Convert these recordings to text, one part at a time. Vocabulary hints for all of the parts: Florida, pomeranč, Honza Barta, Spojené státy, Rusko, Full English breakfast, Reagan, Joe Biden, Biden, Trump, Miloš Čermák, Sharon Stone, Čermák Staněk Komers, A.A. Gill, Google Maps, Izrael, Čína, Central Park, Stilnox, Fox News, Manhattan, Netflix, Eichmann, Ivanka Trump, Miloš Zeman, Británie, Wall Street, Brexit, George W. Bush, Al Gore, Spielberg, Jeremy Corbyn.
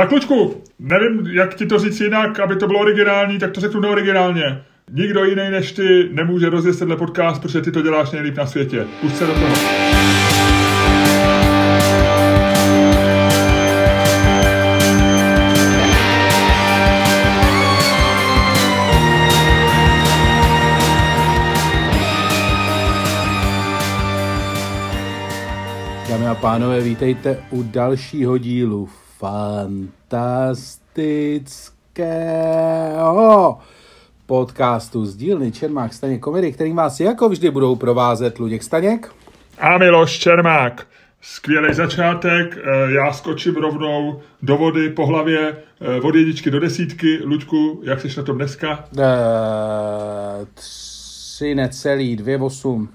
Tak Luďku, nevím, jak ti to říct jinak, aby to bylo originální, tak to řeknu neoriginálně. Nikdo jiný než ty nemůže rozjet tenhle podcast, protože ty to děláš nejlíp na světě. Pusť se do toho. Dámy a pánové, vítejte u dalšího dílu fantastického podcastu z dílny Čermák Staněk Komers, kterým vás jako vždy budou provázet Luděk Staněk a Miloš Čermák. Skvělý začátek, já skočím rovnou do vody po hlavě od 1 do 10. Luďku, jak jsi na tom dneska? 3.2, 8.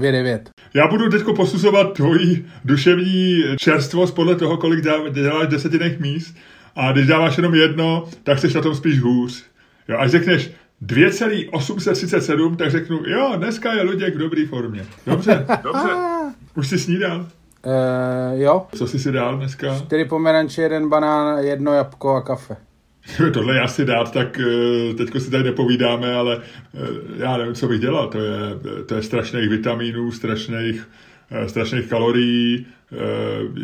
2.9. Já budu teď posuzovat tvoji duševní čerstvost podle toho, kolik děláš desetinných míst, a když dáváš jenom 1, tak jsi na tom spíš hůř. Jo, až řekneš 2,837, tak řeknu, jo, dneska je Luděk v dobrý formě. Dobře, dobře. Už jsi snídal? Jo. Co jsi si dal dneska? 4 pomeranče, 1 banán, 1 jabko a kafe. Tohle já si dát, tak teďko si tady nepovídáme, ale já nevím, co bych dělal. To je strašných vitamínů, strašných kalorií.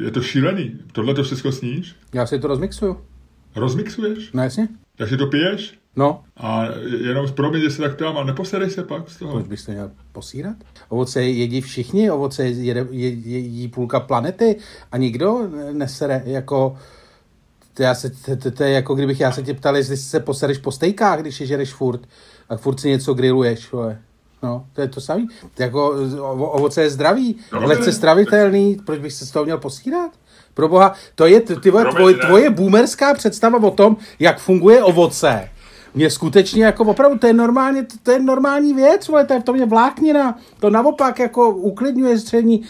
Je to šílený. Tohle to všechno sníš? Já si to rozmixuju. Rozmixuješ? No jasně. Takže to piješ? No. A jenom promiň, že se tak ptám, ale neposedej se pak z toho. Proč bys to měl posírat? Ovoce jedí všichni, ovoce jedí půlka planety a nikdo nesere jako... To je jako kdybych já se tě ptal, jestli se posereš po stejkách, když je žereš furt. A furt si něco grilluješ. No, to je to samý. Jako ovoce je zdravý, no, lehce stravitelný. Proč bych se z toho měl posírat? Proboha, to je tvoje boomerská představa o tom, jak funguje ovoce. Mě skutečně jako opravdu, to je normální věc, vole, to je v tom je vláknina. To naopak jako uklidňuje střední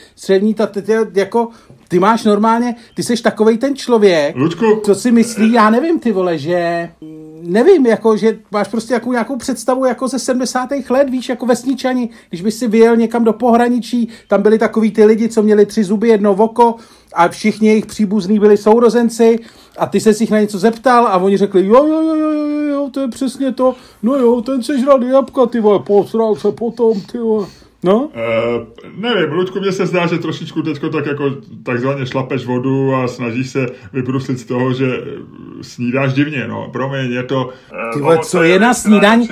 jako... Ty máš normálně, ty seš takovej ten člověk, Luďku, co si myslí, já nevím, ty vole, že, nevím, jako, že máš prostě nějakou představu jako ze 70. let, víš, jako vesničani, když bys si vyjel někam do pohraničí, tam byli takový ty lidi, co měli 3 zuby, 1 oko a všichni jejich příbuzní byli sourozenci a ty ses jich na něco zeptal a oni řekli, jo, to je přesně to, no jo, ten sežral jabka, ty vole, posral se potom, ty vole. No? Nevím, Luďku, mně se zdá, že trošičku teďko tak jako takzvaně šlapeš vodu a snažíš se vybruslit z toho, že snídáš divně, no, promiň, je to... Ty vole, co je na snídání?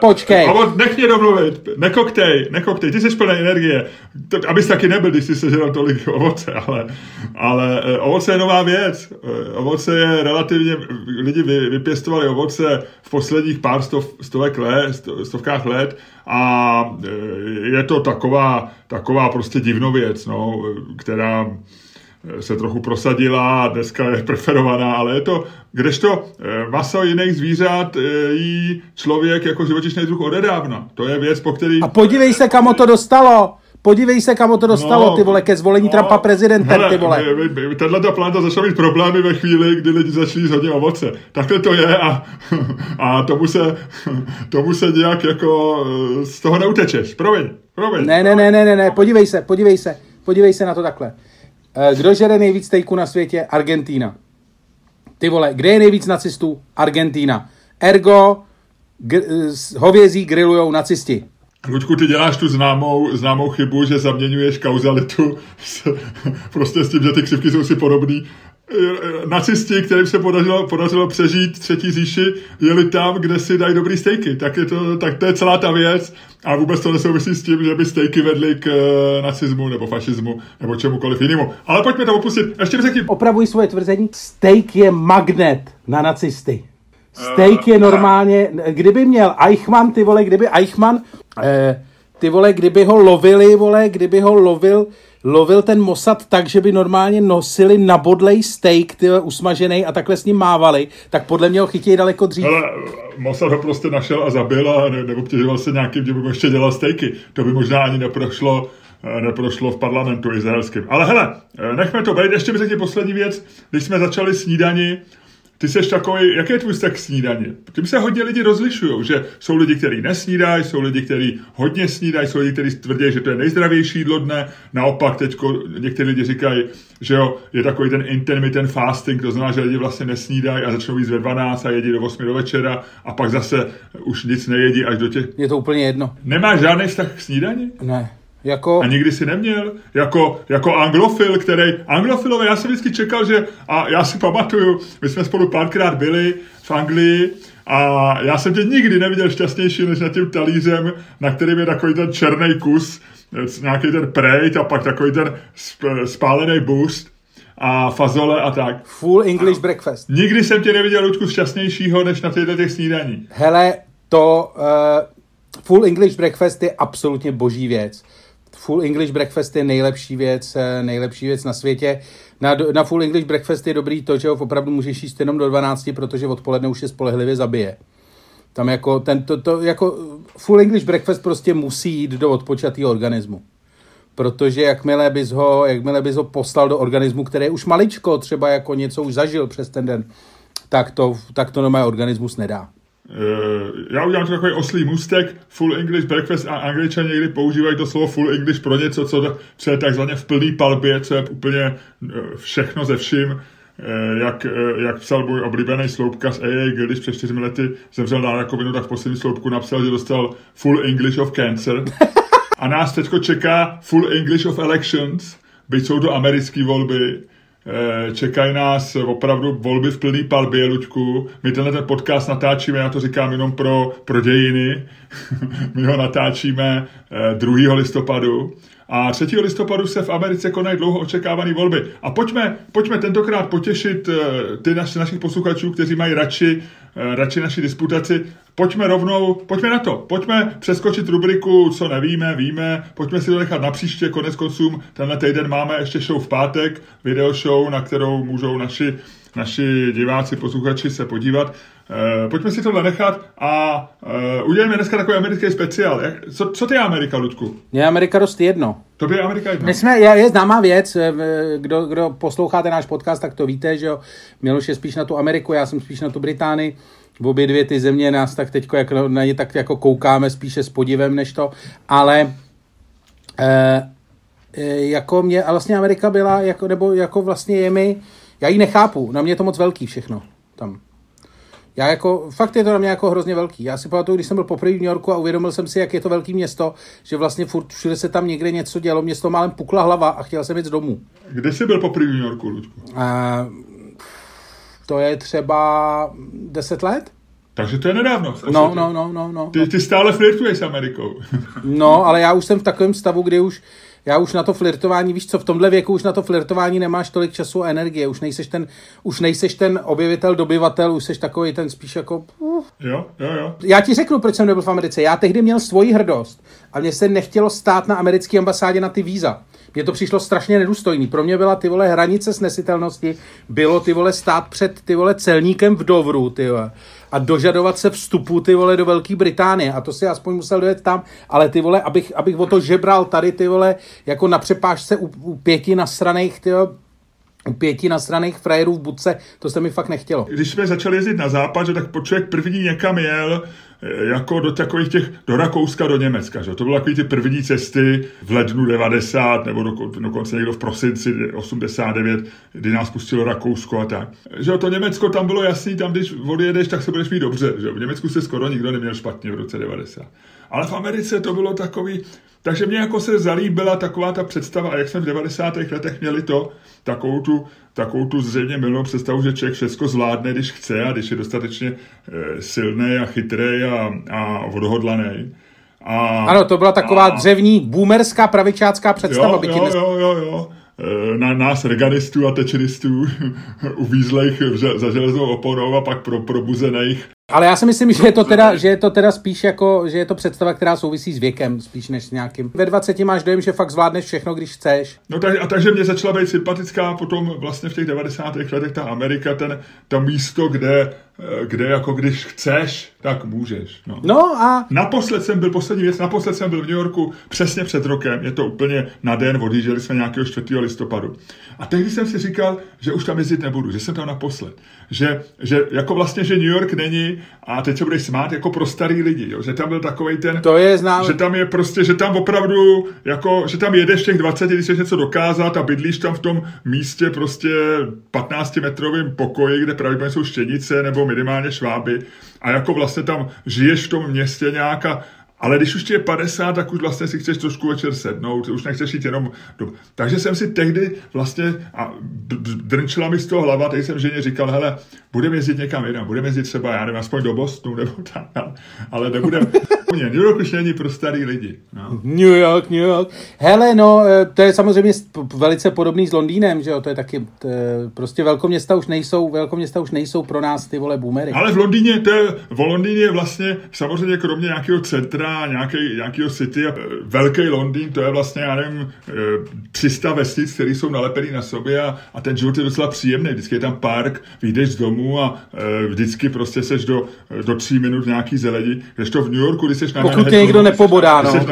Počkej. Nech mě domluvit, nekoktej, ty jsi plný energie, abys taky nebyl, když jsi sežral tolik ovoce, ale ovoce je nová věc, ovoce je relativně, lidi vypěstovali ovoce v posledních pár stovkách let a je to taková prostě divnou věc, no, která se trochu prosadila a dneska je preferovaná, ale je to, kdežto maso jiných zvířat jí člověk jako živočišný druh odedávna. To je věc, po který... A podívej se, kam to dostalo! No, ty vole, ke zvolení Trumpa prezidentem, hele, ty vole. Tato planta začala mít problémy ve chvíli, kdy lidi začali hodně ovoce. Takhle to je a tomu se nějak jako z toho neutečeš. Promiň. Ne, podívej se na to takhle. Kdo žere nejvíc stejku na světě? Argentína. Ty vole, kde je nejvíc nacistů? Argentína. Ergo, hovězí grillujou nacisti. Luďku, ty děláš tu známou chybu, že zaměňuješ kauzalitu prostě s tím, že ty křivky jsou si podobný. Nacisti, kterým se podařilo přežít 3. říši, jeli tam, kde si dají dobrý stejky. Tak to je celá ta věc a vůbec to nesouvisí s tím, že by stejky vedly k nacismu nebo fašismu nebo čemukoliv jinému. Ale pojďme to opustit. Ještě bych řekl. Opravuji svoje tvrzení. Stejk je magnet na nacisty. Steak je normálně, kdyby měl Eichmann, ty vole, kdyby ho lovili, vole, kdyby ho lovil ten Mossad tak, že by normálně nosili nabodlej steak, ty vole, usmaženej a takhle s ním mávali, tak podle mě ho chytějí daleko dřív. Ale Mossad ho prostě našel a zabil a neobtěžoval se nějakým, kdyby mu ještě dělal steaky. To by možná ani neprošlo v parlamentu izraelském. Ale hele, nechme to být, ještě bych řekl poslední věc, když jsme začali snídani, Ty seš takový, jaký je tvůj vztah k snídaně? Tím se hodně lidi rozlišují, že jsou lidi, kteří nesnídají, jsou lidi, kteří hodně snídají, jsou lidi, kteří tvrdí, že to je nejzdravější jídlo dne. Naopak teď někteří lidi říkají, že jo, je takový ten intermittent fasting, to znamená, že lidi vlastně nesnídají a začnou jíst ve 12 a jedí do 8 do večera a pak zase už nic nejedí až do těch... Je to úplně jedno. Nemáš žádný vztah k snídani? Ne. Jako... A nikdy si neměl? Jako anglofil, který... Anglofilové, já jsem vždycky čekal, že... A já si pamatuju, my jsme spolu párkrát byli v Anglii a já jsem tě nikdy neviděl šťastnější než nad tím talířem, na kterým je takový ten černý kus, nějaký ten prejt a pak takový ten spálený bůst a fazole a tak. Full English breakfast. Nikdy jsem tě neviděl, Luďku, šťastnějšího než na těch snídaní. Hele, to... Full English breakfast je absolutně boží věc. Full English breakfast je nejlepší věc na světě. Na Full English breakfast je dobrý to, že ho opravdu můžeš jíst jenom do 12, protože odpoledne už je spolehlivě zabije. Tam jako Full English breakfast prostě musí jít do odpočatého organismu. Protože jakmile bys ho poslal do organismu, který už maličko, třeba jako něco už zažil přes ten den, tak to normálně organismus nedá. Já udělám takový oslý můstek, Full English breakfast, a Angličané někdy používají to slovo Full English pro něco, co je takzvaně v plný palbě, co je úplně všechno ze vším, jak psal můj oblíbený sloupkař A.A. Gill, když před 4 lety zemřel na rakovinu, tak v posledním sloupku napsal, že dostal Full English of Cancer. A nás teďko čeká Full English of Elections, byť jsou to americké volby. Čekají nás opravdu volby v plný palbě, Luďku. My tenhle ten podcast natáčíme, já to říkám jenom pro dějiny, my ho natáčíme 2. listopadu a 3. listopadu se v Americe konají dlouho očekávané volby. A pojďme tentokrát potěšit ty našich posluchačů, kteří mají radši naši disputaci. Pojďme na to, pojďme přeskočit rubriku, co nevíme, víme, pojďme si to nechat na příště, konec koncům, tenhle týden máme ještě show v pátek, video show, na kterou můžou naši diváci, posluchači se podívat. Pojďme si tohle nechat a udělejme dneska takový americký speciál. Co ty je Amerika, Ludku? Je Amerika dost jedno. Tobě je Amerika jedno. Je známá věc, kdo posloucháte náš podcast, tak to víte, že jo. Miloš je spíš na tu Ameriku, já jsem spíš na tu Británii. V obě dvě ty země nás tak teď na ně tak jako koukáme spíše s podivem než to, ale jako mě, a vlastně Amerika byla, jako, nebo jako vlastně je mi, já ji nechápu, na mě je to moc velký všechno tam. Já jako, fakt je to na mě jako hrozně velký. Já si pamatuju, když jsem byl poprvé v New Yorku a uvědomil jsem si, jak je to velký město, že vlastně furt všude se tam někde něco dělo, mě z toho málem pukla hlava a chtěl jsem jít domů. Kde jsi byl poprvé v New Yorku, Luďku? To je třeba 10 let. Takže to je nedávno. No. Ty stále flirtuješ s Amerikou. No, ale já už jsem v takovém stavu, kdy už, já už na to flirtování, víš co, v tomhle věku už na to flirtování nemáš tolik času a energie. Už nejseš ten objevitel, dobyvatel, už seš takový ten spíš jako... Jo. Já ti řeknu, proč jsem nebyl v Americe. Já tehdy měl svoji hrdost a mně se nechtělo stát na americké ambasádě na ty víza. Mně to přišlo strašně nedůstojný. Pro mě byla, ty vole, hranice snesitelnosti, bylo, ty vole, stát před, ty vole, celníkem v Dovru, ty vole, a dožadovat se vstupu, ty vole, do Velké Británie, a to si aspoň musel dojet tam, ale ty vole, abych o to žebral tady, ty vole, jako na přepážce u pěti nasraných frajerů v budce, to se mi fakt nechtělo. Když jsme začali jezdit na západ, že tak člověk první někam jel, jako do takových těch, do Rakouska, do Německa, že? To byly takový ty první cesty v lednu 90, nebo dokonce někdo v prosinci 89, kdy nás pustilo Rakousko a tak. Že to Německo, tam bylo jasný, tam když odjedeš, tak se budeš mít dobře, že? V Německu se skoro nikdo neměl špatně v roce 90. Ale v Americe to bylo takový... Takže mě jako se zalíbila taková ta představa, a jak jsme v 90. letech měli to, takovou tu zřejmě milnou představu, že člověk všechno zvládne, když chce a když je dostatečně silný a chytrý a odhodlaný. Ano, to byla taková dřevní, boomerská, pravičácká představa. Jo. Na nás reganistů a tečeristů uvízlejch za železnou oporou a pak probuzených Ale já si myslím, že je to teda spíš jako, že je to představa, která souvisí s věkem, spíš než s nějakým. Ve 20 máš dojem, že fakt zvládneš všechno, když chceš. No tak, a takže mě začala být sympatická potom vlastně v těch 90. letech ta Amerika, to místo, kde jako když chceš, tak můžeš. No a... Naposled jsem byl v New Yorku přesně před rokem, je to úplně na den, odjížděli jsme nějakého 4. listopadu. A tehdy jsem si říkal, že už tam jezdit nebudu, že jsem tam naposled. Že jako vlastně, že New York není, a teď se budeš smát, jako pro starý lidi, jo? Že tam byl takovej ten... To je znám. Že tam je prostě, že tam opravdu, jako, že tam jedeš těch 20, když chceš něco dokázat a bydlíš tam v tom místě prostě 15-metrovým pokoji, kde pravděpodobně jsou štěnice nebo minimálně šváby a jako vlastně tam žiješ v tom městě nějaká. Ale když už ti je 50, tak už vlastně si chceš trošku večer sednout, už nechceš jít jenom do... Takže jsem si tehdy vlastně, a drnčila mi z toho hlava, teď jsem ženě říkal, hele, budeme jezdit někam jinam, budeme jezdit třeba, já nevím, aspoň do Bostonu, nebo tam, ale nebudeme... New York už není pro starý lidi. No. New York. Hele, no, to je samozřejmě velice podobný s Londýnem, že jo, to je taky, prostě velkoměsta už nejsou pro nás ty vole boomery. Ale v Londýně, v Londýně vlastně samozřejmě kromě nějakého centra, nějakého city, velký Londýn, to je vlastně, já nevím, 300 vesnic, které jsou nalepený na sobě a ten život je docela příjemný. Vždycky je tam park, vyjdeš z domu a vždycky prostě seš do 3 minut nějaký zelení. Kdežto v New Yorku, když seš na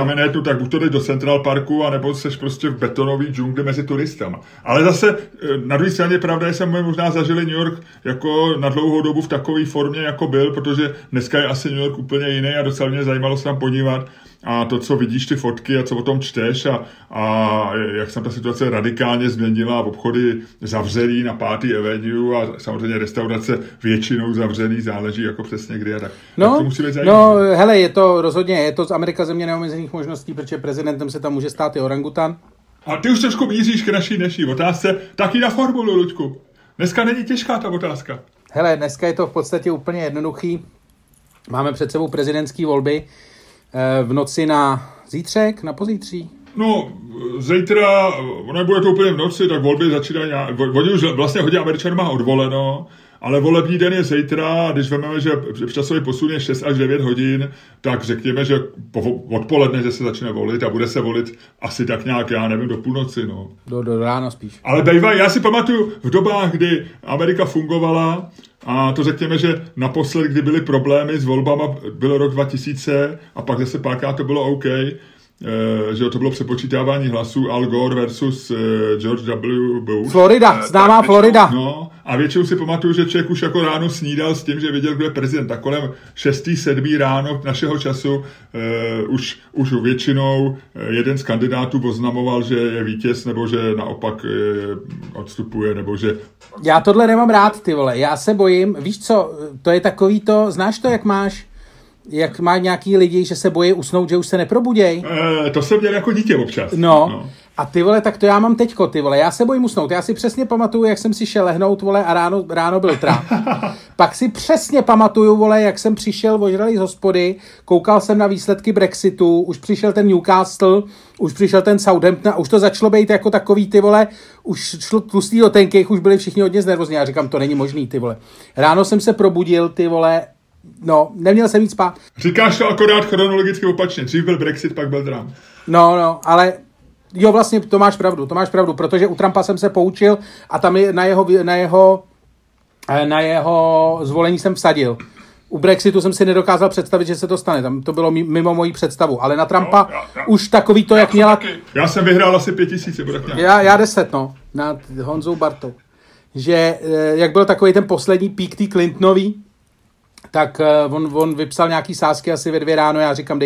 Manhattanu, tak buď to jdeš do Central Parku, anebo seš prostě v betonový džungli mezi turistama. Ale zase na druhé straně pravda, že jsme možná zažili New York jako na dlouhou dobu v takové formě, jako byl, protože dneska je asi New York úplně jiný a docela mě zajímalo se tam podívat a to, co vidíš ty fotky a co o tom čteš a jak se ta situace radikálně změnila, obchody zavřený na 5. Avenue a samozřejmě restaurace většinou zavřený, záleží jako přesně kdy a tak. No, to musí být zajímavé. No, hele, je to z Amerika země neomezených možností, protože prezidentem se tam může stát i orangutan. A ty už trošku míříš k naší dnešní otázce, taky na formulu, Luďku. Dneska není těžká ta otázka. Hele, dneska je to v podstatě úplně jednoduchý. Máme před sebou prezidentské volby. V noci na zítřek, na pozítří? No, zítra, ono bude to úplně v noci, tak volby začínají, oni už vlastně hodně Američanů má odvoleno, ale volební den je zítra, když vememe, že v časový posun je 6 až 9 hodin, tak řekněme, že odpoledne, že se začne volit a bude se volit asi tak nějak, já nevím, do půlnoci, no. Do rána spíš. Ale bývá, já si pamatuju v dobách, kdy Amerika fungovala, a to řekněme, že naposled, kdy byly problémy s volbama, byl rok 2000 a pak zase párkrát to bylo OK, že to bylo přepočítávání hlasů Al Gore versus George W. Bush. Florida, známá Florida. No, a většinou si pamatuju, že člověk už jako ráno snídal s tím, že viděl, kdo je prezident. Tak kolem 6-7 ráno našeho času už většinou jeden z kandidátů oznamoval, že je vítěz, nebo že naopak odstupuje, nebo že... Já tohle nemám rád, ty vole. Já se bojím. Víš co, to je takový to... Znáš to, jak má nějaký lidi, že se bojí usnout, že už se neprobuděj. To jsem měl jako dítě občas. No. A ty vole, tak to já mám teďko, ty vole. Já se bojím usnout. Já si přesně pamatuju, jak jsem si šel lehnout, vole, a ráno byl Trump. Pak si přesně pamatuju, vole, jak jsem přišel ožralý z hospody, koukal jsem na výsledky Brexitu, už přišel ten Newcastle, už přišel ten Southampton, už to začalo být jako takový, ty vole, už šlo tlustý do tenkejch, už byli všichni hodně znervozní. Já říkám, to není možný, ty vole. Ráno jsem se probudil, ty vole. No, neměl jsem víc spát. Říkáš to akorát chronologicky opačně. Dřív byl Brexit, pak byl Trump. No, ale jo, vlastně to máš pravdu, protože u Trumpa jsem se poučil a tam je na jeho zvolení jsem vsadil. U Brexitu jsem si nedokázal představit, že se to stane. Tam to bylo mimo moji představu, ale na Trumpa no, já, už takový to, jak měla... Taky. Já jsem vyhrál asi 5000. Já 10, no, nad Honzou Bartou. Že, jak byl takový ten poslední pík tý Clintonový, tak on vypsal nějaký sázky asi ve 2 ráno, já říkám,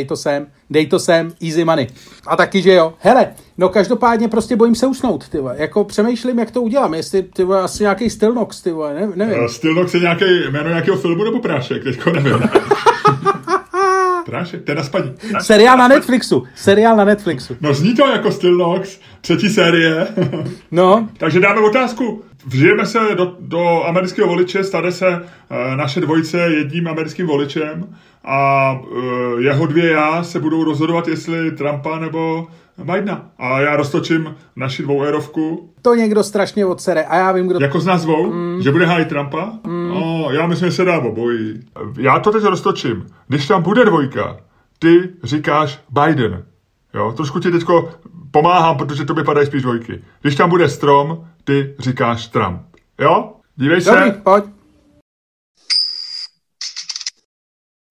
dej to sem, easy money. A taky, že jo. Hele, no každopádně prostě bojím se usnout, ty vole. Jako přemýšlím, jak to udělám, jestli, ty vole, asi nějaký Stilnox, ty vole, nevím. Stilnox je nějaký jméno nějakého filmu nebo prášek, teďko nevím. Prášek, to je na spaní. Seriál na Netflixu. No zní to jako Stilnox, 3. série. No. Takže dáme otázku. Vžijeme se do amerického voliče, stane se naše dvojice jedním americkým voličem a jeho 2 já se budou rozhodovat, jestli Trumpa nebo Bidena. A já roztočím naši dvouérovku. To někdo strašně odsere a já vím, kdo... Jako s nazvou, že bude hájit Trumpa? No, já myslím, že se dá obojí. Já to teď roztočím. Když tam bude dvojka, ty říkáš Biden. Jo, trošku ti teďko pomáhám, protože tobě padají spíš dvojky. Když tam bude strom, ty říkáš Trump. Jo? Dívej se. Dobrý, pojď.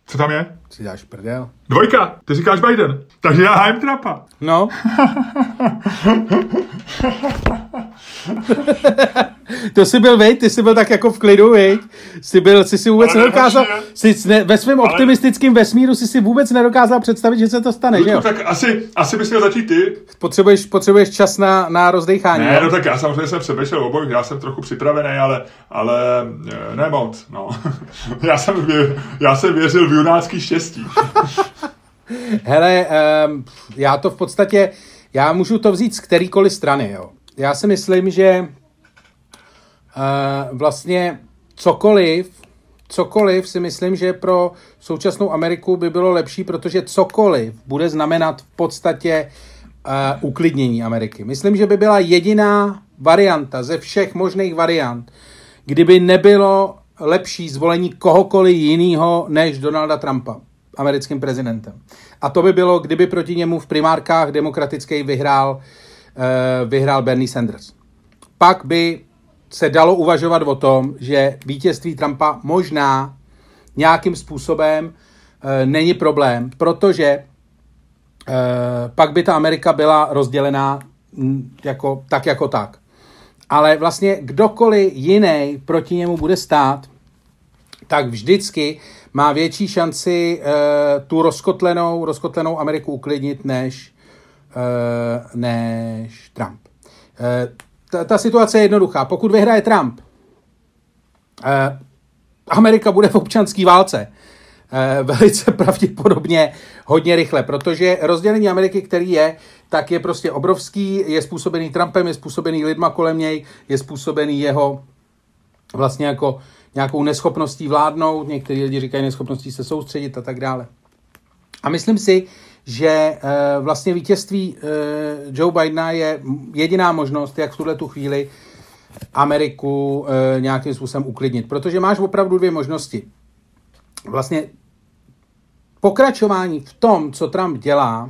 Co tam je? Si dáš prdel. Dvojka, ty říkáš Biden. Takže já hájím Trumpa. No. To jsi byl, ty jsi byl tak jako v klidu, viď? Jsi si vůbec nedokázal, ve svém optimistickém vesmíru jsi si vůbec nedokázal představit, že se to stane, Ludku, že jo? Tak asi bys měl začít ty. Potřebuješ čas na rozdejchání. Ne, no tak já samozřejmě jsem přemýšlel oboj, já jsem trochu připravený, ale ne moc, no. Já jsem věřil v junácký štěstí. Hele, já to v podstatě, já můžu to vzít z kterýkoliv strany, jo. Já si myslím, že vlastně cokoliv si myslím, že pro současnou Ameriku by bylo lepší, protože cokoliv bude znamenat v podstatě uklidnění Ameriky. Myslím, že by byla jediná varianta ze všech možných variant, kdyby nebylo lepší zvolení kohokoliv jiného než Donalda Trumpa americkým prezidentem. A to by bylo, kdyby proti němu v primárkách demokratických vyhrál Bernie Sanders. Pak by se dalo uvažovat o tom, že vítězství Trumpa možná nějakým způsobem není problém, protože pak by ta Amerika byla rozdělená jako tak. Ale vlastně kdokoliv jiný proti němu bude stát, tak vždycky má větší šanci tu rozkotlenou Ameriku uklidnit než Trump. Ta situace je jednoduchá. Pokud vyhraje Trump, Amerika bude v občanské válce. Velice pravděpodobně hodně rychle, protože rozdělení Ameriky, který je, tak je prostě obrovský, je způsobený Trumpem, je způsobený lidma kolem něj, je způsobený jeho vlastně jako nějakou neschopností vládnout, někteří lidi říkají neschopností se soustředit a tak dále. A myslím si, že vlastně vítězství Joe Bidena je jediná možnost, jak v tuhle tu chvíli Ameriku nějakým způsobem uklidnit. Protože máš opravdu dvě možnosti. Vlastně pokračování v tom, co Trump dělá,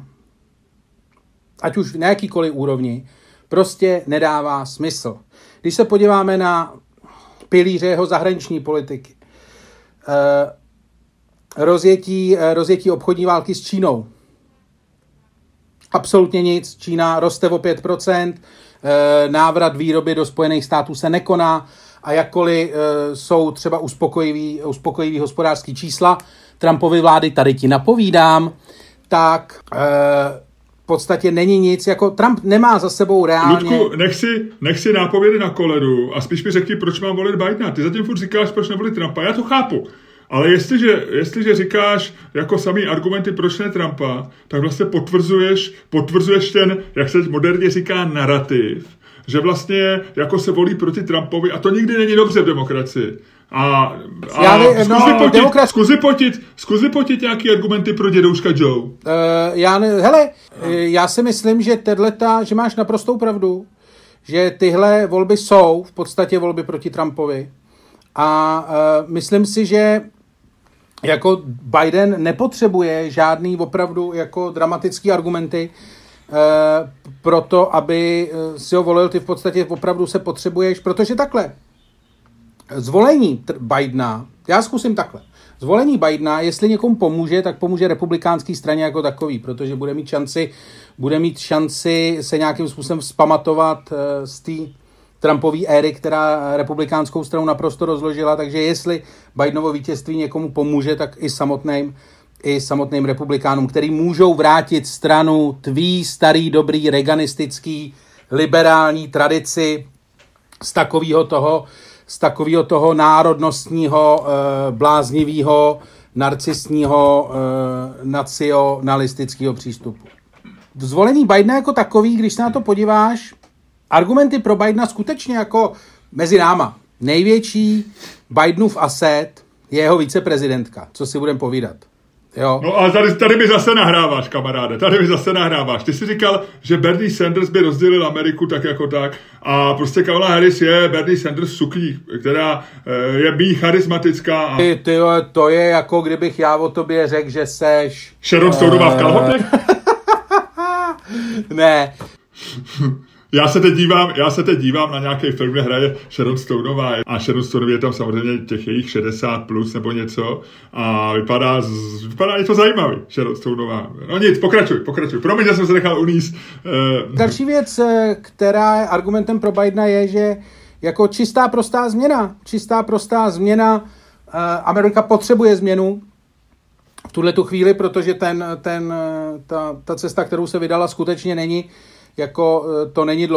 ať už na jakýkoliv úrovni, prostě nedává smysl. Když se podíváme na pilíře jeho zahraniční politiky, rozjetí obchodní války s Čínou, absolutně nic, Čína roste o 5%, návrat výroby do Spojených států se nekoná a jakkoliv jsou třeba uspokojivý hospodářský čísla Trumpovy vlády, tady ti napovídám, tak v podstatě není nic, jako Trump nemá za sebou reálně... Ludku, nech si nápovědy na koledu a spíš mi řekni, proč mám volit Bidena. Ty zatím furt říkáš, proč nevolit Trumpa, já to chápu. Ale jestliže říkáš jako samý argumenty, proč ne Trumpa, tak vlastně potvrzuješ ten, jak se moderně říká, narrativ, že vlastně jako se volí proti Trumpovi a to nikdy není dobře v demokracii. Zkusi potit nějaký argumenty pro dědouška Joe. Já si myslím, že že máš naprostou pravdu, že tyhle volby jsou v podstatě volby proti Trumpovi. A myslím si, že jako Biden nepotřebuje žádný opravdu jako dramatický argumenty pro to, aby si ho volil. Ty v podstatě opravdu se potřebuješ, protože takhle. Zvolení Bidena, já zkusím takhle. Zvolení Bidena, jestli někomu pomůže, tak pomůže republikánský straně jako takový, protože bude mít šanci se nějakým způsobem vzpamatovat z té Trumpový éry, která republikánskou stranu naprosto rozložila, takže jestli Bidenovo vítězství někomu pomůže, tak i samotným republikánům, který můžou vrátit stranu tvý starý, dobrý, reaganistický, liberální tradici z takového toho národnostního, bláznivého, narcisního, nacionalistického přístupu. Zvolení Bidena jako takový, když se na to podíváš, argumenty pro Bidena skutečně jako mezi náma. Největší Bidenův aset je jeho viceprezidentka, co si budeme povídat. Jo. No a tady mi zase nahráváš, kamaráde, tady mi zase nahráváš. Ty jsi říkal, že Bernie Sanders by rozdělil Ameriku tak jako tak a prostě Kamala Harris je Bernie Sanders sukní, která je bí charismatická. A... Ty to je jako kdybych já o tobě řekl, že seš... Sharon Stone v kalhotech? Ne. Já se teď dívám na nějaký film, kde hraje Sharon Stoneová a Sharon Stone je tam samozřejmě těch jejich 60 plus nebo něco a vypadá něco zajímavý, Sharon Stoneová. No nic, pokračuj. Promiň, že jsem se nechal uníst. Další věc, která je argumentem pro Bidena je, že jako čistá prostá změna, Amerika potřebuje změnu v tuhle tu chvíli, protože ta cesta, kterou se vydala, skutečně není jako to není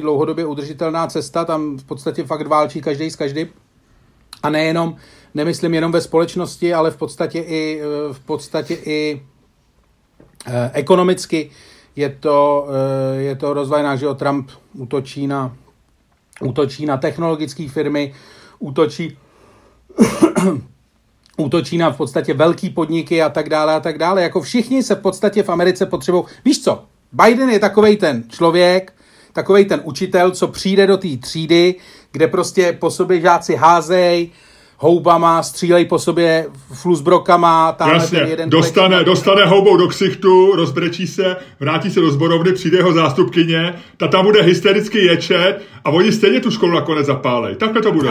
dlouhodobě udržitelná cesta, tam v podstatě fakt válčí každý s každým. A nejenom, nemyslím jenom ve společnosti, ale v podstatě i ekonomicky je to rozvojná, že Trump útočí na technologické firmy, útočí na v podstatě velký podniky a tak dále. Jako všichni se v podstatě v Americe potřebují. Víš co? Biden je takovej ten člověk, takovej ten učitel, co přijde do té třídy, kde prostě po sobě žáci házej houbama, střílej po sobě flusbrokama. Jasně, jeden dostane houbou do ksichtu, rozbrečí se, vrátí se do zborovny, přijde jeho zástupkyně, ta tam bude hystericky ječet a oni stejně tu školu nakonec zapálej. Takhle to bude.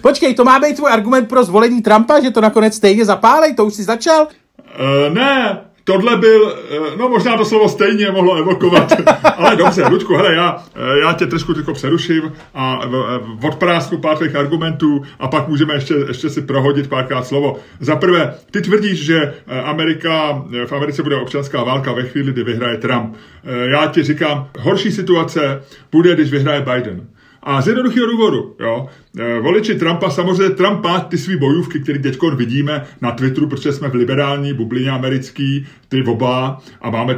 Počkej, to má být tvůj argument pro zvolení Trumpa, že to nakonec stejně zapálej? To už jsi začal? Ne. Tohle byl, no možná to slovo stejně mohlo evokovat, ale dobře, Luďku, hele, já tě trošku přeruším a odprásku pár těch argumentů a pak můžeme ještě si prohodit párkrát slovo. Za prvé, ty tvrdíš, že v Americe bude občanská válka ve chvíli, kdy vyhraje Trump. Já ti říkám, horší situace bude, když vyhraje Biden. A z jednoduchého důvodu, jo, voliči Trumpa, samozřejmě Trump má ty svý bojůvky, který teďko vidíme na Twitteru, protože jsme v liberální bublině americký, ty oba, a máme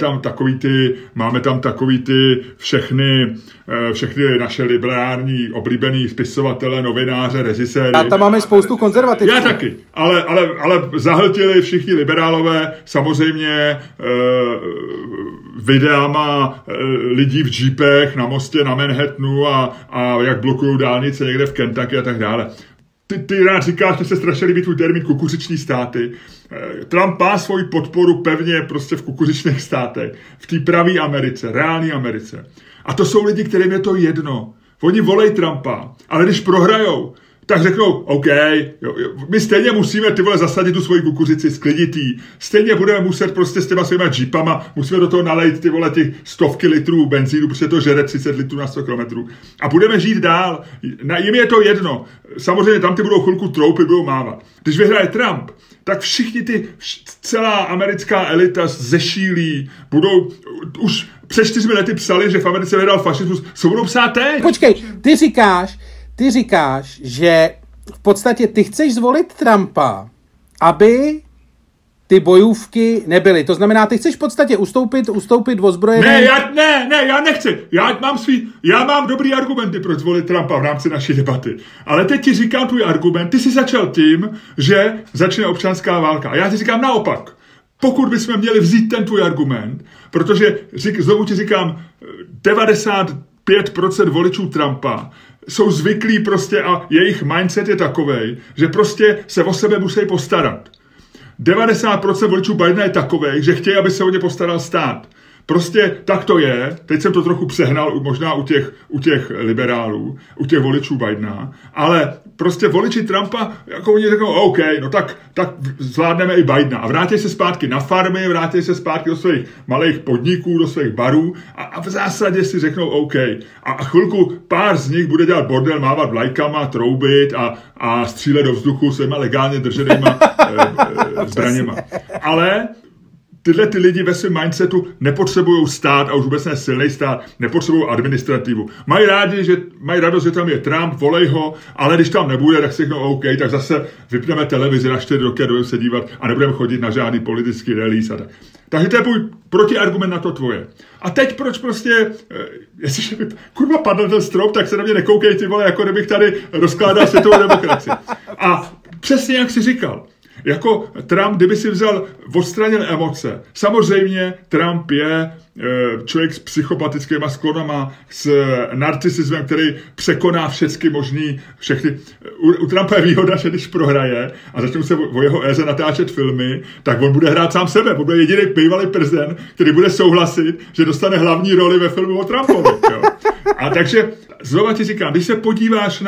tam takový ty všechny naše liberální oblíbený spisovatele, novináře, režiséry. A tam máme spoustu konzervativců. Já taky, ale zahltili všichni liberálové, samozřejmě videama lidí v džípech na mostě na Manhattanu a jak blokují dálnice někde v Kentucky a tak dále. Ty rád říkáš, že se strašně líbí tvůj termín kukuřiční státy. Trump má svoji podporu pevně prostě v kukuřičných státech. V té pravé Americe, reální Americe. A to jsou lidi, kterým je to jedno. Oni volej Trumpa, ale když prohrajou, tak řeknou, OK, my stejně musíme, ty vole, zasadit tu svoji kukuřici, sklidit jí. Stejně budeme muset prostě s těma svýma džípama, musíme do toho nalejt ty vole těch stovky litrů benzínu, protože to žere 30 litrů na 100 kilometrů. A budeme žít dál. Jim je to jedno. Samozřejmě tam ty budou chvilku troupit, budou mávat. Když vyhraje Trump, tak všichni celá americká elita zešílí, budou už před 4 lety psali, že v Americe vyhrál fašismus, co budou psát teď? Počkej, ty říkáš, že v podstatě ty chceš zvolit Trumpa, aby ty bojůvky nebyly. To znamená, ty chceš v podstatě ustoupit ozbrojené... Ne, já nechci. Já mám dobrý argumenty, proč zvolit Trumpa v rámci naší debaty. Ale teď ti říkám tvůj argument. Ty jsi začal tím, že začne občanská válka. A já ti říkám naopak. Pokud bychom měli vzít ten tvůj argument, protože znovu ti říkám, 95% voličů Trumpa jsou zvyklí prostě a jejich mindset je takovej, že prostě se o sebe musí postarat. 90% voličů Bidena je takovej, že chtějí, aby se o ně postaral stát. Prostě tak to je, teď jsem to trochu přehnal možná u těch liberálů, u těch voličů Bidena, ale prostě voliči Trumpa, jako oni řeknou, OK, no tak zvládneme i Bidena a vrátí se zpátky na farmy, vrátí se zpátky do svých malých podniků, do svých barů a v zásadě si řeknou OK. A chvilku pár z nich bude dělat bordel, mávat vlajkama, troubit a střílet do vzduchu svýma legálně drženýma zbraněma. Ale... Tyhle ty lidi ve svém mindsetu nepotřebují stát a už vůbec ne silný stát, nepotřebují administrativu. Mají radost, že tam je Trump, volej ho, ale když tam nebude, tak si řeknou OK, tak zase vypneme televizi na 4 roky a budeme se dívat a nebudeme chodit na žádný politický release a tak. Takže to je můj protiargument na to tvoje. A teď proč prostě, jestliže mi kurva padl ten strop, tak se na mě nekoukej, ty vole, jako kdybych tady rozkládal světovou demokracii. A přesně jak jsi říkal, Jako Trump, kdyby si vzal, odstranil emoce. Samozřejmě Trump je člověk s psychopatickýma sklonama, s narcisismem, který překoná všechny možný, všechny. U Trumpa je výhoda, že když prohraje a začnou se o jeho éře natáčet filmy, tak on bude hrát sám sebe. On bude jediný bývalý prezident, který bude souhlasit, že dostane hlavní roli ve filmu o Trumpovi. Jo. A takže znova ti říkám, když se podíváš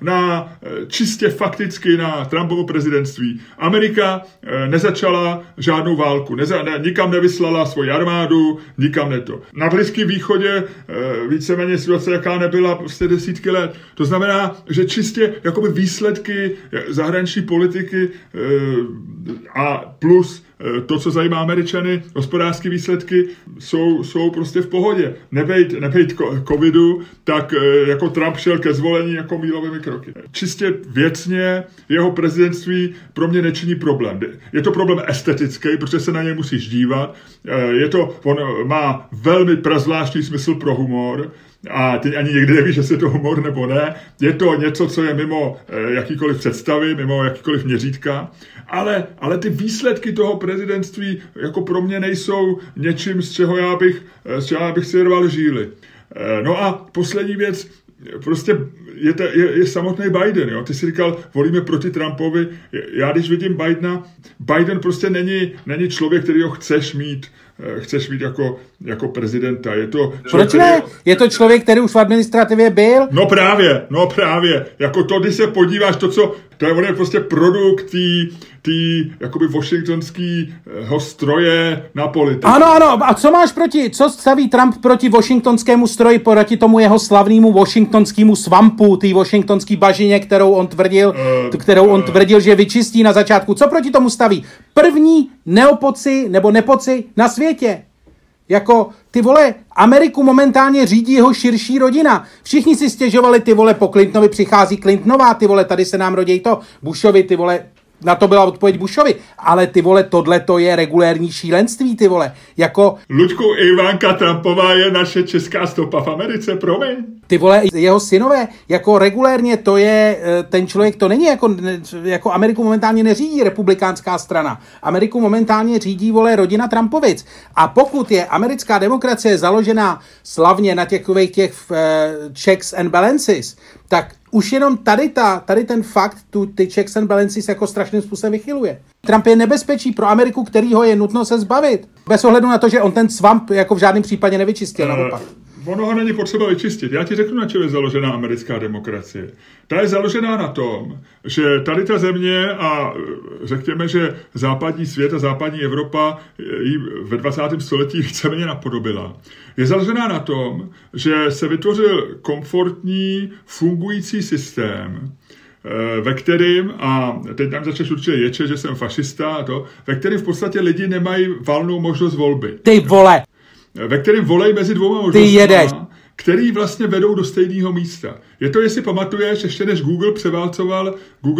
na čistě fakticky na Trumpovo prezidentství, Amerika nezačala žádnou válku, nikam nevyslala svou armádu, nikam neto. Na Blízkém východě víceméně situace, jaká nebyla prostě desítky let. To znamená, že čistě jakoby výsledky zahraniční politiky a plus to, co zajímá Američany, hospodářské výsledky jsou prostě v pohodě. Nebejt covidu, tak jako Trump šel ke zvolení jako mílovými kroky. Čistě věcně jeho prezidentství pro mě nečiní problém. Je to problém estetický, protože se na něj musíš dívat. On má velmi prazvláštní smysl pro humor, a ty ani někdy nevíš, jestli je to humor nebo ne. Je to něco, co je mimo jakýkoliv představy, mimo jakýkoliv měřítka. Ale ty výsledky toho prezidentství jako pro mě nejsou něčím, z čeho já bych si rval žíly. No a poslední věc, prostě je samotný Biden. Jo? Ty jsi říkal, volíme proti Trumpovi. Já když vidím Bidena, Biden prostě není člověk, který ho chceš mít jako prezidenta. Je to člověk, proč ne? Je to člověk, který už v administrativě byl? No právě. Jako to, když se podíváš, on je prostě produkt tý jakoby washingtonského stroje na politiku. Ano. A co máš proti? Co staví Trump proti washingtonskému stroji, proti tomu jeho slavnému washingtonskému svampu, té washingtonské bažině, kterou on tvrdil, že vyčistí na začátku. Co proti tomu staví? První neopoci nebo nepoci na světě. Jako, ty vole, Ameriku momentálně řídí jeho širší rodina. Všichni si stěžovali, ty vole, po Clintonovi přichází Clintonová, ty vole, tady se nám rodí to, Bushovi, ty vole, na to byla odpověď Bushovi. Ale ty vole, tohle to je regulérní šílenství, ty vole, jako... Luďku, Ivanka Trumpová je naše česká stopa v Americe, promiň. Ty vole, jeho synové, jako regulérně to je, ten člověk to není, jako Ameriku momentálně neřídí republikánská strana. Ameriku momentálně řídí, vole, rodina Trumpovic. A pokud je americká demokracie založená slavně na těch checks and balances, tak už jenom tady ten fakt ty checks and balances jako strašným způsobem vychyluje. Trump je nebezpečí pro Ameriku, kterýho je nutno se zbavit. Bez ohledu na to, že on ten svamp jako v žádném případě nevyčistil, naopak. Ono ho není potřeba vyčistit. Já ti řeknu, na čem je založená americká demokracie. Ta je založená na tom, že tady ta země a řekněme, že západní svět a západní Evropa ji ve 20. století víceméně napodobila. Je založená na tom, že se vytvořil komfortní, fungující systém, ve kterým, a teď nám začneš určitě ječet, že jsem fašista a to, ve kterém v podstatě lidi nemají valnou možnost volby. Ty vole! Ve kterém volej mezi dvouma možnostmi, který vlastně vedou do stejného místa. Je to, jestli pamatuješ, ještě než Google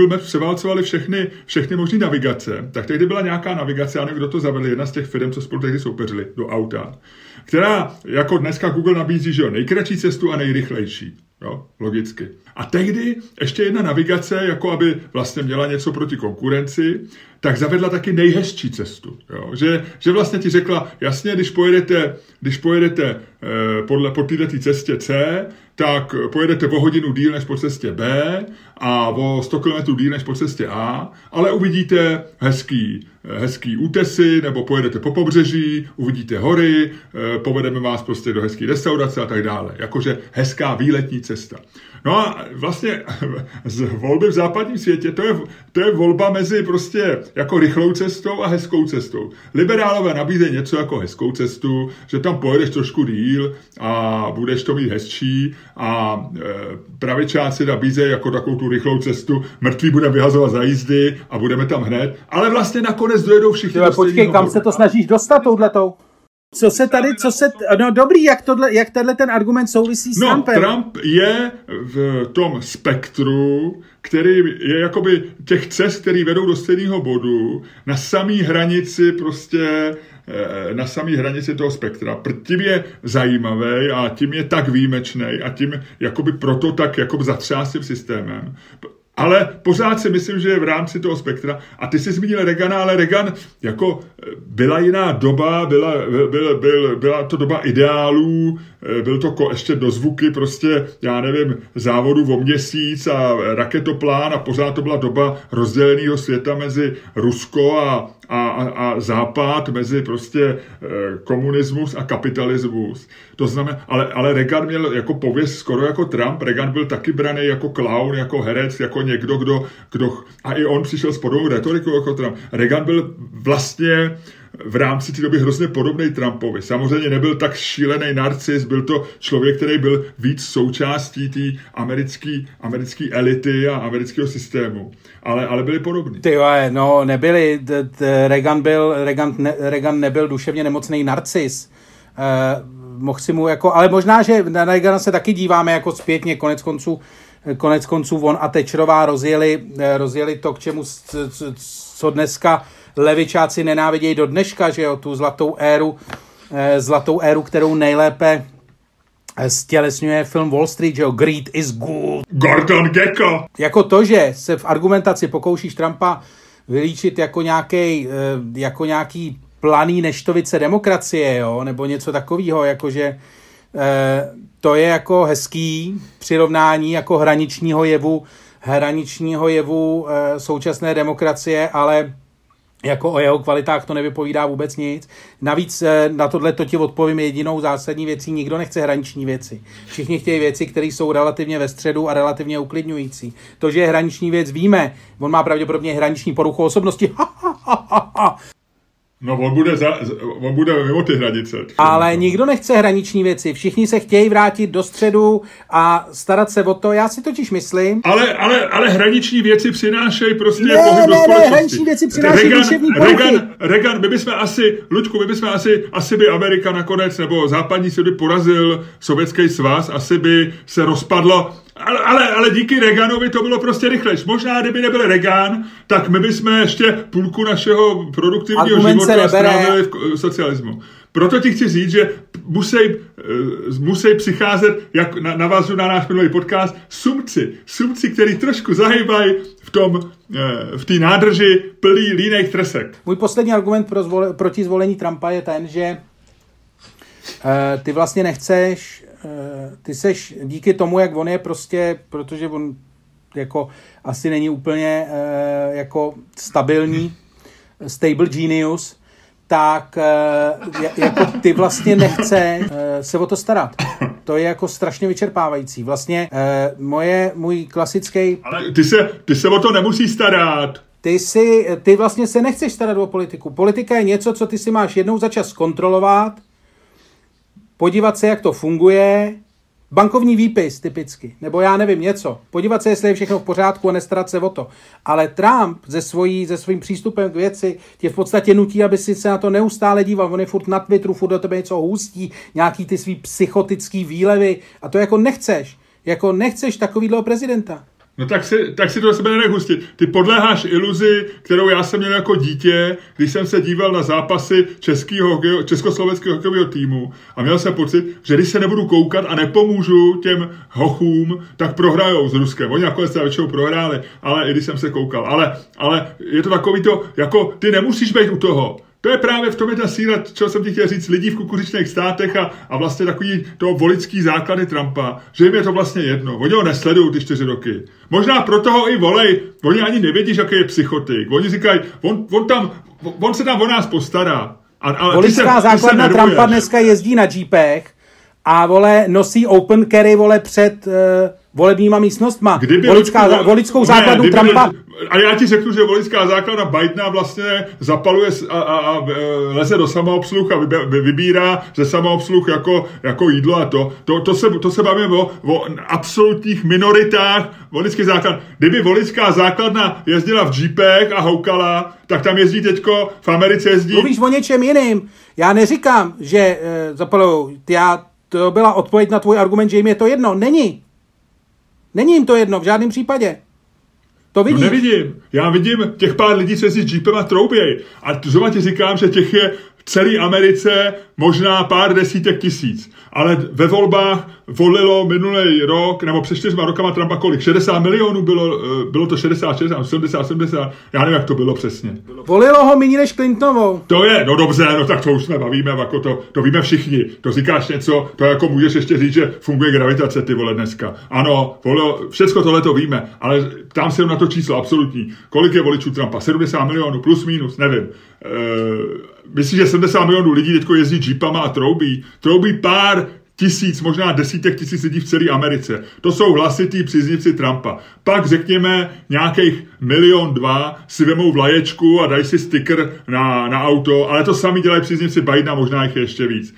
Maps převálcovaly všechny možné navigace. Tak tehdy byla nějaká navigace, já nevím, kdo to zavedl, jedna z těch firm, co spolu tehdy soupeřili do auta, která jako dneska Google nabízí, že jo, nejkratší cestu a nejrychlejší. Jo, logicky. A tehdy ještě jedna navigace, jako aby vlastně měla něco proti konkurenci, tak zavedla taky nejhezčí cestu. Jo. Že vlastně ti řekla, jasně, když pojedete po této cestě C, tak pojedete o hodinu díl než po cestě B a o 100 km díl než po cestě A, ale uvidíte hezký útesy, nebo pojedete po pobřeží, uvidíte hory, povedeme vás prostě do hezký restaurace a tak dále. Jakože hezká výletní cesta. No a vlastně z volby v západním světě, to je volba mezi prostě jako rychlou cestou a hezkou cestou. Liberálové nabízejí něco jako hezkou cestu, že tam pojedeš trošku díl a budeš to mít hezčí a pravičáci nabízejí jako takovou tu rychlou cestu, mrtví budeme vyhazovat za jízdy a budeme tam hned, ale vlastně nakonec dojedou všichni. Počkej, kam se to snažíš dostat touhletou? Jak tenhle ten argument souvisí s Trumpem? Trump je v tom spektru, který je jakoby těch cest, který vedou do stejného bodu, na samý hranici toho spektra. Tím je zajímavý a tím je tak výjimečný a tím jakoby proto tak jakoby zatřásím systémem. Ale pořád si myslím, že je v rámci toho spektra. A ty jsi zmínil Reagana, ale Reagan jako byla jiná doba, byla to doba ideálů, byl to ještě dozvuky prostě, já nevím, závodu o měsíc a raketoplán a pořád to byla doba rozděleného světa mezi Rusko a Západ, mezi prostě komunismus a kapitalismus. To znamená, ale Reagan měl jako pověst skoro jako Trump. Reagan byl taky braný jako klaun, jako herec, jako někdo, kdo a i on přišel s podobnou retorikou jako Trump. Reagan byl vlastně v rámci té doby hrozně podobný Trumpovi. Samozřejmě nebyl tak šílený narcis, byl to člověk, který byl víc součástí té americké elity a amerického systému. Ale byli podobní. Nebyli. Reagan nebyl duševně nemocný narcis. Mohl si mu jako, ale možná, že na Reagana se taky díváme jako zpětně, konec konců on a Thatcherová rozjeli to, k čemu, co dneska levičáci nenávidějí do dneška, že jo, tu zlatou éru, kterou nejlépe stělesňuje film Wall Street, že jo, greed is good. Gordon Gekko. Jako to, že se v argumentaci pokoušíš Trumpa vylíčit jako nějaký planý neštovice demokracie, jo, nebo něco takového, jakože to je jako hezký přirovnání jako hraničního jevu současné demokracie, ale jako o jeho kvalitách to nevypovídá vůbec nic. Navíc na tohle to ti odpovím jedinou zásadní věcí. Nikdo nechce hraniční věci. Všichni chtějí věci, které jsou relativně ve středu a relativně uklidňující. To, že je hraniční věc, víme. On má pravděpodobně hraniční poruchu osobnosti. No, on bude mimo ty hranice. Ale nikdo nechce hraniční věci. Všichni se chtějí vrátit do středu a starat se o to. Já si totiž myslím... Ale hraniční věci přinášejí prostě pohyb do společnosti. Hraniční věci přinášejí duševní poruchy. Reagan, my bychom asi by Amerika nakonec, nebo západní svět by porazil Sovětský svaz, asi by se rozpadlo... Ale díky Reaganovi to bylo prostě rychlejší. Možná, kdyby nebyl Reagan, tak my bychom ještě půlku našeho produktivního života strávili v socialismu. Proto ti chci říct, že musí přicházet, jak navazu na náš minulý podcast, sumci, který trošku zahýbají v té nádrži plný líných trsek. Můj poslední argument proti zvolení Trumpa je ten, že ty vlastně nechceš... Ty seš díky tomu, jak on je prostě, protože on jako asi není úplně jako stabilní, stable genius, tak jako ty vlastně nechceš se o to starat. To je jako strašně vyčerpávající. Vlastně můj klasický... Ale ty se o to nemusí starat. Ty vlastně se nechceš starat o politiku. Politika je něco, co ty si máš jednou za čas kontrolovat, podívat se, jak to funguje, bankovní výpis typicky, nebo já nevím něco, podívat se, jestli je všechno v pořádku a nestarat se o to. Ale Trump se svým přístupem k věci tě v podstatě nutí, aby si se na to neustále díval, on je furt na Twitteru, furt do tebe něco hustí, nějaký ty svý psychotický výlevy a to jako nechceš takovýhleho prezidenta. No tak si to do sebe nenech hustit. Ty podléháš iluzi, kterou já jsem měl jako dítě, když jsem se díval na zápasy československého hokejového týmu a měl jsem pocit, že když se nebudu koukat a nepomůžu těm hochům, tak prohrajou s Ruskem. Oni nakonec se většinou prohráli, ale i když jsem se koukal. Ale je to takový to, jako ty nemusíš být u toho. To je právě v tom je ta síla, čeho jsem ti chtěl říct, lidí v kukuřičných státech a vlastně takový to volický základy Trumpa, že jim je to vlastně jedno. Oni ho nesledují ty 4 roky. Možná proto ho i volej. Oni ani nevědí, jaký je psychotik. Oni říkají, on se tam o nás postará. A volická základna Trumpa dneska jezdí na džípech a vole nosí open carry vole před... volebníma místnostma. Volickou základnu Trumpa... A já ti řeknu, že volická základna Bidena vlastně zapaluje a leze do samoobsluh a vybírá ze samoobsluh jako jídlo a to. To se bavíme o absolutních minoritách volické základny. Kdyby volická základna jezdila v džípech a houkala, tak tam jezdí teďko, v Americe jezdí... Mluvíš o něčem jiným. Já neříkám, že zapalují. To byla odpověď na tvůj argument, že jim je to jedno. Není jim to jedno, v žádném případě. To vidíš. No nevidím. Já vidím těch pár lidí, co jezdí s džípem a trouběj. A zrovna ti říkám, že těch je v celé Americe možná pár desítek tisíc. Ale ve volbách volilo minulý rok, nebo před 4 rokama Trumpa kolik? 60 milionů bylo to 66, 70, 70, já nevím, jak to bylo přesně. Volilo ho méně než Clintonovou. To je, no dobře, no tak to už jsme bavíme, jako to víme všichni. To říkáš něco, to jako můžeš ještě říct, že funguje gravitace, ty vole, dneska. Ano, volilo, všecko tohle to víme, ale ptám se na to číslo absolutní. Kolik je voličů Trumpa? 70 milionů, plus, minus, nevím. Myslím, že 70 milionů lidí teďko jezdí jeepama a troubí pár tisíc, možná desítek tisíc lidí v celé Americe. To jsou hlasití příznivci Trumpa. Pak řekněme nějakých 1-2 si vemou vlaječku a dají si sticker na auto, ale to sami dělají příznivci Bidena, možná jich je ještě víc.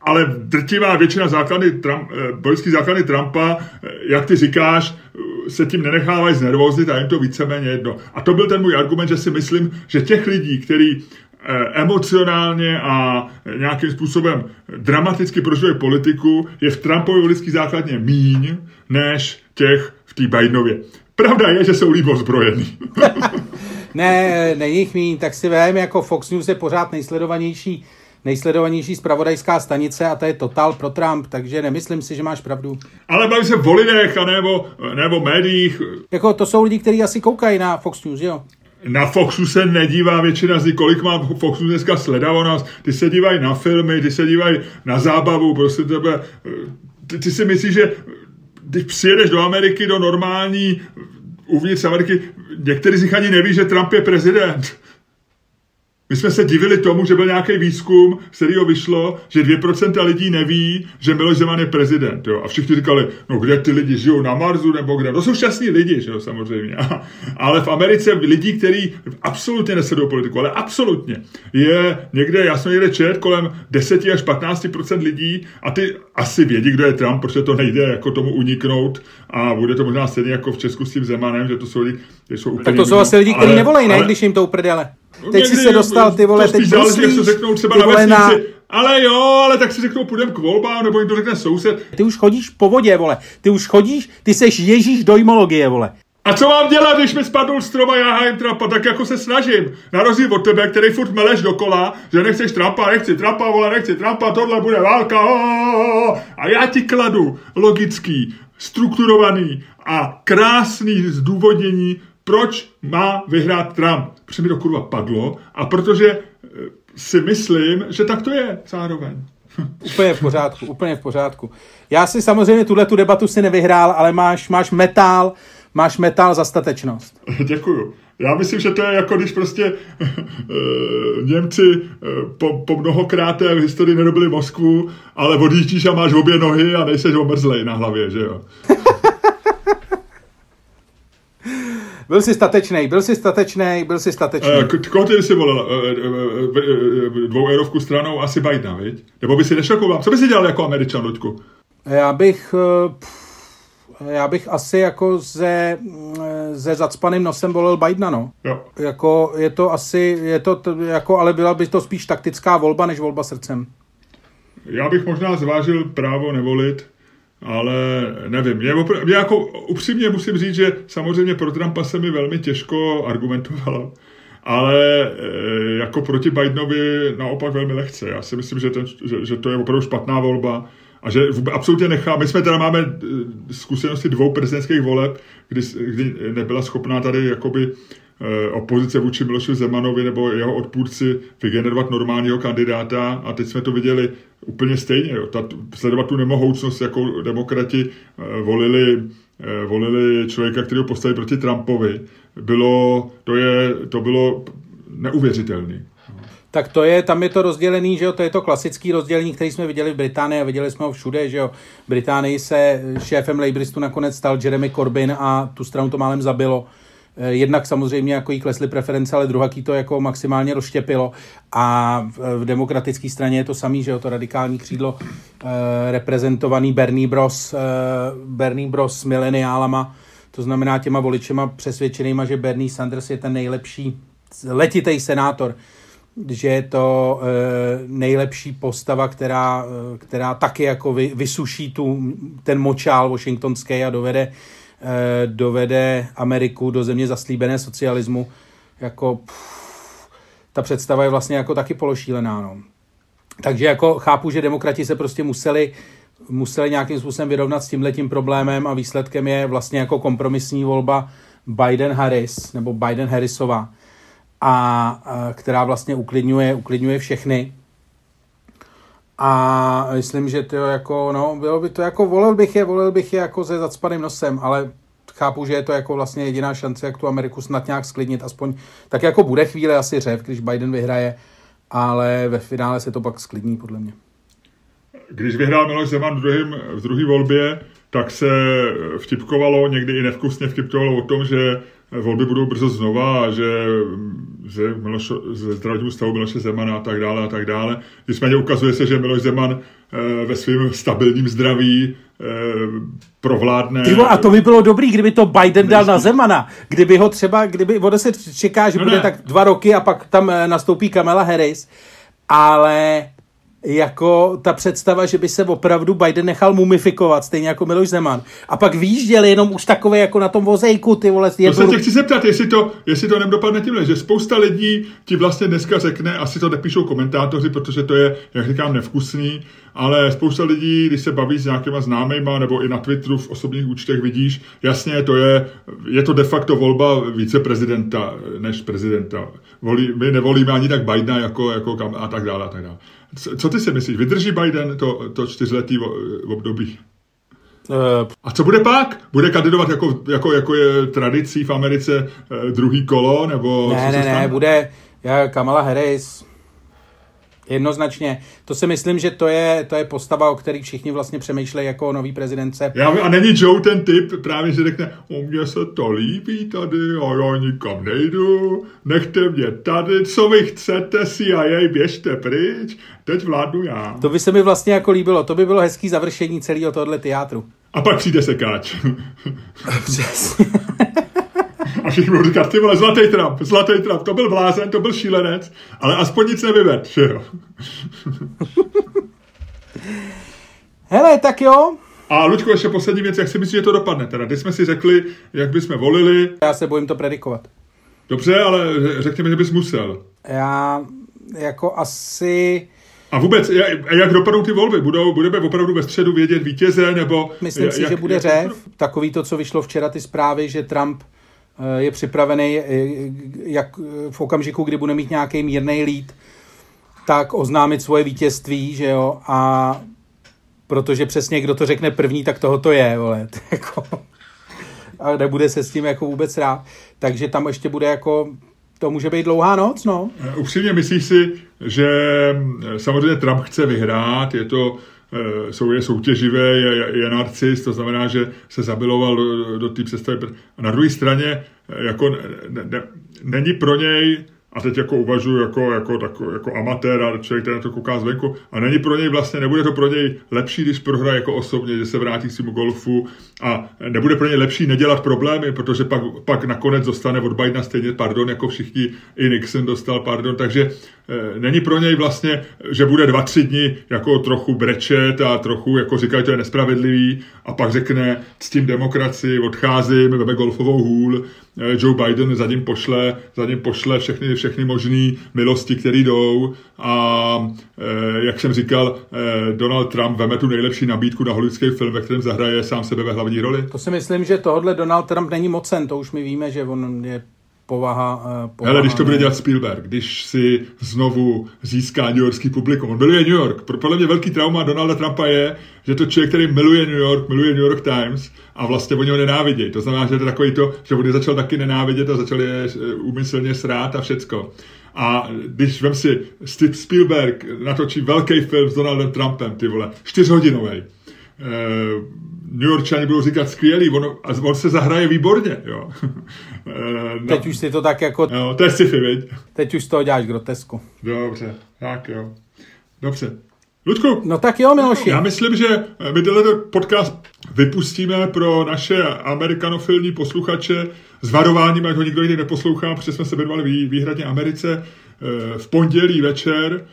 Ale drtivá většina bojských základny Trumpa, jak ty říkáš, se tím nenechávají znervoznit a jim to víceméně jedno. A to byl ten můj argument, že si myslím, že těch lidí, který emocionálně a nějakým způsobem dramaticky proživuje politiku, je v Trumpově voličské základně míň, než těch v té Bidenově. Pravda je, že jsou líp ozbrojený. Ne, není jich míň, tak si vem, jako Fox News je pořád nejsledovanější zpravodajská stanice a ta je totál pro Trump, takže nemyslím si, že máš pravdu. Ale baví se o lidech a nebo médiích. Jako to jsou lidi, kteří asi koukají na Fox News, jo? Na Foxu se nedívá většina z nich, kolik má Foxu dneska sledovanost. Ty se dívají na filmy, ty se dívají na zábavu, prostě tebe. Ty si myslíš, že když přijedeš do Ameriky, do normální, uvnitř Ameriky, některý z nich ani neví, že Trump je prezident. My jsme se divili tomu, že byl nějaký výzkum, z kterého vyšlo, že 2% lidí neví, že Miloš Zeman je prezident. Jo? A všichni říkali, no kde ty lidi žijou, na Marsu nebo kde? To jsou šťastní lidi, že jo, samozřejmě. Ale v Americe lidí, kteří absolutně nesledují politiku, ale absolutně, je někde, já jsem někde čet, kolem 10 až 15% lidí a ty asi vědí, kdo je Trump, protože to nejde jako tomu uniknout a bude to možná stejně jako v Česku s tím Zemanem, že to jsou lidi, kteří jsou úplně... Tak to jsou asi lidi, kteří nevolejí, ne, když jim to uprdele. Teď si se dostal, ty vole, teď bruslíš, ty vole na... Ale jo, ale tak si řeknou, půjdem k volbám, nebo jim to řekne soused. Ty už chodíš po vodě, vole, ty seš Ježíš dojmologie, vole. A co mám dělat, když mi spadnul strom a já hájím Trumpa, tak jako se snažím. Na rozdíl od tebe, který furt meleš dokola, že nechceš Trumpa, nechci Trumpa, tohle bude válka, a já ti kladu logický, strukturovaný a krásný zdůvodnění, proč má vyhrát Trump? Protože mi to kurva padlo a protože si myslím, že tak to je zároveň. Úplně v pořádku. Já si samozřejmě tuhletu debatu si nevyhrál, ale máš metál za statečnost. Děkuju. Já myslím, že to je jako když prostě Němci po mnohokráté v historii nedobili Moskvu, ale odjíždíš a máš obě nohy a nejseš omrzlej na hlavě, že jo? Byl jsi statečný. Koho ty jsi volil €2 stranou? Asi Bidena, viď? Nebo by si nešokoval? Co by si dělal jako Američan, Luďku? Já bych asi jako se zacpaným nosem volil Bidena, no. Jo. Jako ale byla by to spíš taktická volba, než volba srdcem. Já bych možná zvážil právo nevolit, ale nevím, mě jako upřímně musím říct, že samozřejmě pro Trumpa se mi velmi těžko argumentovalo, ale jako proti Bidenovi naopak velmi lehce. Já si myslím, že to je opravdu špatná volba a že absolutně nechá. My jsme teda máme zkušenosti 2 prezidentských voleb, kdy nebyla schopná tady jakoby opozice vůči Milošu Zemanovi nebo jeho odpůrci vygenerovat normálního kandidáta a teď jsme to viděli úplně stejně. Jo. Sledovat tu nemohoucnost, jako demokrati volili člověka, který ho postavili proti Trumpovi, bylo neuvěřitelné. Tak tam je to rozdělený, že jo, to je to klasický rozdělení, který jsme viděli v Británii a viděli jsme ho všude, že jo. V Británii se šéfem Labouristu nakonec stal Jeremy Corbyn a tu stranu to málem zabilo. Jednak samozřejmě jako jí klesly preference, ale druhaký to jako maximálně rozštěpilo a v demokratické straně je to samý, že jo, to radikální křídlo reprezentovaný Bernie Bros mileniálama, to znamená těma voličema přesvědčenýma, že Bernie Sanders je ten nejlepší letitej senátor, že je to nejlepší postava, která taky jako vysuší ten močál washingtonský a dovede Ameriku do země zaslíbené socialismu, jako ta představa je vlastně jako taky pološílená, no. Takže jako chápu, že demokrati se prostě museli museli nějakým způsobem vyrovnat s tímhletím problémem a výsledkem je vlastně jako kompromisní volba Biden-Harris, nebo Biden-Harrisová, a která vlastně uklidňuje všechny. A myslím, že to jako, no, bylo by to jako, volil bych je jako se zacpaným nosem, ale chápu, že je to jako vlastně jediná šance, jak tu Ameriku snad nějak sklidnit, aspoň tak jako bude chvíle asi řev, když Biden vyhraje, ale ve finále se to pak sklidní, podle mě. Když vyhrál Miloš Zeman v druhé volbě, tak se vtipkovalo, někdy i nevkusně vtipkovalo o tom, že volby budou brzo znova a že ze zdravotního stavu Miloše Zemana a tak dále a tak dále. Nicméně ukazuje se, že Miloš Zeman ve svém stabilním zdraví provládne. Tyvo, a to by bylo dobrý, kdyby to Biden dal na Zemana. Kdyby ho třeba, ono se čeká, že bude tak 2 roky a pak tam nastoupí Kamala Harris, ale jako ta představa, že by se opravdu Biden nechal mumifikovat, stejně jako Miloš Zeman. A pak výjížděli jenom už takové jako na tom vozejku, ty vole. To se tě chci zeptat, jestli to nedopadne tímhle, že spousta lidí ti vlastně dneska řekne, asi to nepíšou komentátoři, protože to je, jak říkám, nevkusný, ale spousta lidí, když se baví s nějakýma známejma nebo i na Twitteru v osobních účtech vidíš, jasně, to je to de facto volba viceprezidenta než prezidenta. My nevolíme ani tak Bidena jako kam a tak dále a tak dále. Co ty si myslíš? Vydrží Biden to 4letý období? A co bude pak? Bude kandidovat jako je tradicí v Americe druhý kolo? Nebo ne, bude Kamala Harris. Jednoznačně. To si myslím, že to je postava, o který všichni vlastně přemýšlejí jako nový prezidence. A není Joe ten typ, právě že řekne, o mně se to líbí tady, a já nikam nejdu, nechte mě tady, co vy chcete si a jej běžte pryč, teď vládnu já. To by se mi vlastně jako líbilo, to by bylo hezký završení celého tohohle teátru. A pak přijde sekáč. Přesně. A všichni budou říkat, ty vole, zlatý Trump, to byl blázen, to byl šílenec, ale aspoň nic nevyved, že jo. Hele, tak jo. A Luďko, ještě poslední věc, jak si myslíš, že to dopadne teda? Když jsme si řekli, jak bychom volili. Já se bojím to predikovat. Dobře, ale řekněme, že bys musel. Já jako asi... A vůbec, jak dopadnou ty volby? Budeme opravdu ve středu vědět vítěze, nebo... Myslím si, že bude řev. Takový to, co vyšlo včera, ty zprávy, že Trump je připravený, jak v okamžiku, kdy bude mít nějaký mírný lead, tak oznámit svoje vítězství, že jo, a protože přesně kdo to řekne první, tak tohoto je, vole, a nebude se s tím jako vůbec rád, takže tam ještě bude jako, to může být dlouhá noc, no. Upřímně myslíš si, že samozřejmě Trump chce vyhrát, je soutěživé, je narcis, to znamená, že se zamiloval do té představy. Na druhé straně jako není pro něj, a teď jako uvažuji jako amatér a člověk, který na to kouká zvenku, a není pro něj vlastně, nebude to pro něj lepší, když prohraje jako osobně, že se vrátí k svému golfu, a nebude pro něj lepší nedělat problémy, protože pak nakonec dostane od Bidena stejně pardon, jako všichni, i Nixon dostal pardon, takže není pro něj vlastně, že bude 2-3 dny jako trochu brečet a trochu jako říkají, to je nespravedlivý, a pak řekne, ctím demokracii, odcházím, veme golfovou hůl, Joe Biden za ním pošle všechny možné milosti, které jdou, a jak jsem říkal, Donald Trump veme tu nejlepší nabídku na hollywoodský film, ve kterém zahraje sám sebe ve hlavní roli. To si myslím, že tohle Donald Trump není mocen, to už my víme, že on je povaha. Hele, když to bude dělat Spielberg, když si znovu získá newyorský publikum. On miluje New York. Podle mě velký trauma Donalda Trumpa je, že to člověk, který miluje New York Times a vlastně oni ho nenávidějí. To znamená, že to je takový to, že on je začal taky nenávidět a začal je úmyslně srát a všecko. A když vem si, Steve Spielberg natočí velký film s Donaldem Trumpem, ty vole, 4-hodinový. New Yorkčani budou říkat skvělý, on se zahraje výborně, jo. Teď už si to tak jako... No, to je sci-fi, viď? Teď už z toho děláš grotesku. Dobře, tak jo. Dobře. Ludku. No tak jo, Miloši. Já myslím, že my tenhle podcast vypustíme pro naše amerikanofilní posluchače s varováním, ať ho nikdo jiný neposlouchá, protože jsme se věnovali výhradně Americe. V pondělí večer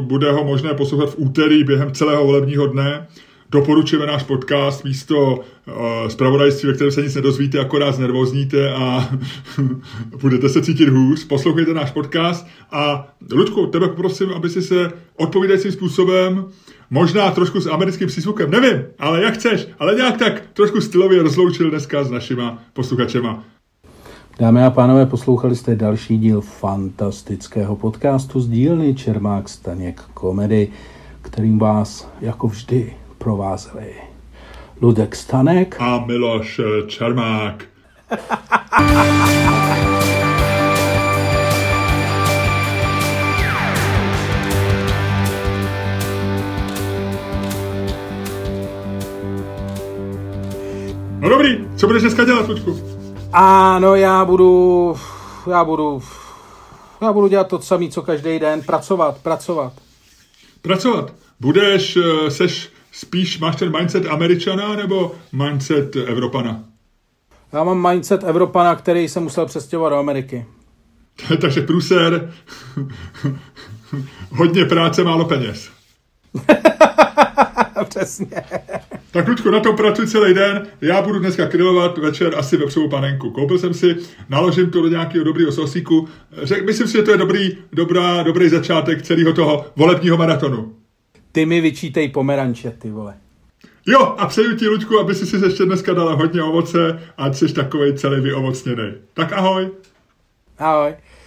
bude ho možné poslouchat v úterý během celého volebního dne. Doporučujeme náš podcast místo zpravodajství, ve kterém se nic nedozvíte, akorát znervozníte a budete se cítit hůř. Poslouchejte náš podcast a Ludku, tebe poprosím, aby si se odpovídajícím způsobem Možná trošku s americkým přízvukem, nevím, ale jak chceš, ale nějak tak trošku stylově rozloučil dneska s našima posluchačema. Dámy a pánové, poslouchali jste další díl fantastického podcastu z dílny Čermák Staněk Komedy, kterým vás jako vždy provázeli Luděk Staněk a Miloš Čermák. No dobrý, co budeš dneska dělat, Luďku? Ano, já budu dělat to samé, co každý den, pracovat. Budeš, seš spíš, máš ten mindset Američana nebo mindset Evropana? Já mám mindset Evropana, který se musel přestěhovat do Ameriky. Takže průser, hodně práce, málo peněz. Přesně. Tak Luďko, na tom pracuji celý den, já budu dneska krylovat, večer asi vepřovou panenku. Koupil jsem si, naložím to do nějakého dobrýho sosíku. Myslím si, že to je dobrý začátek celého toho volebního maratonu. Ty mi vyčítej pomeranče, ty vole. Jo, a přeju ti, Luďku, aby si ještě dneska dala hodně ovoce, ať jsi takovej celý vyovocněnej. Tak ahoj. Ahoj.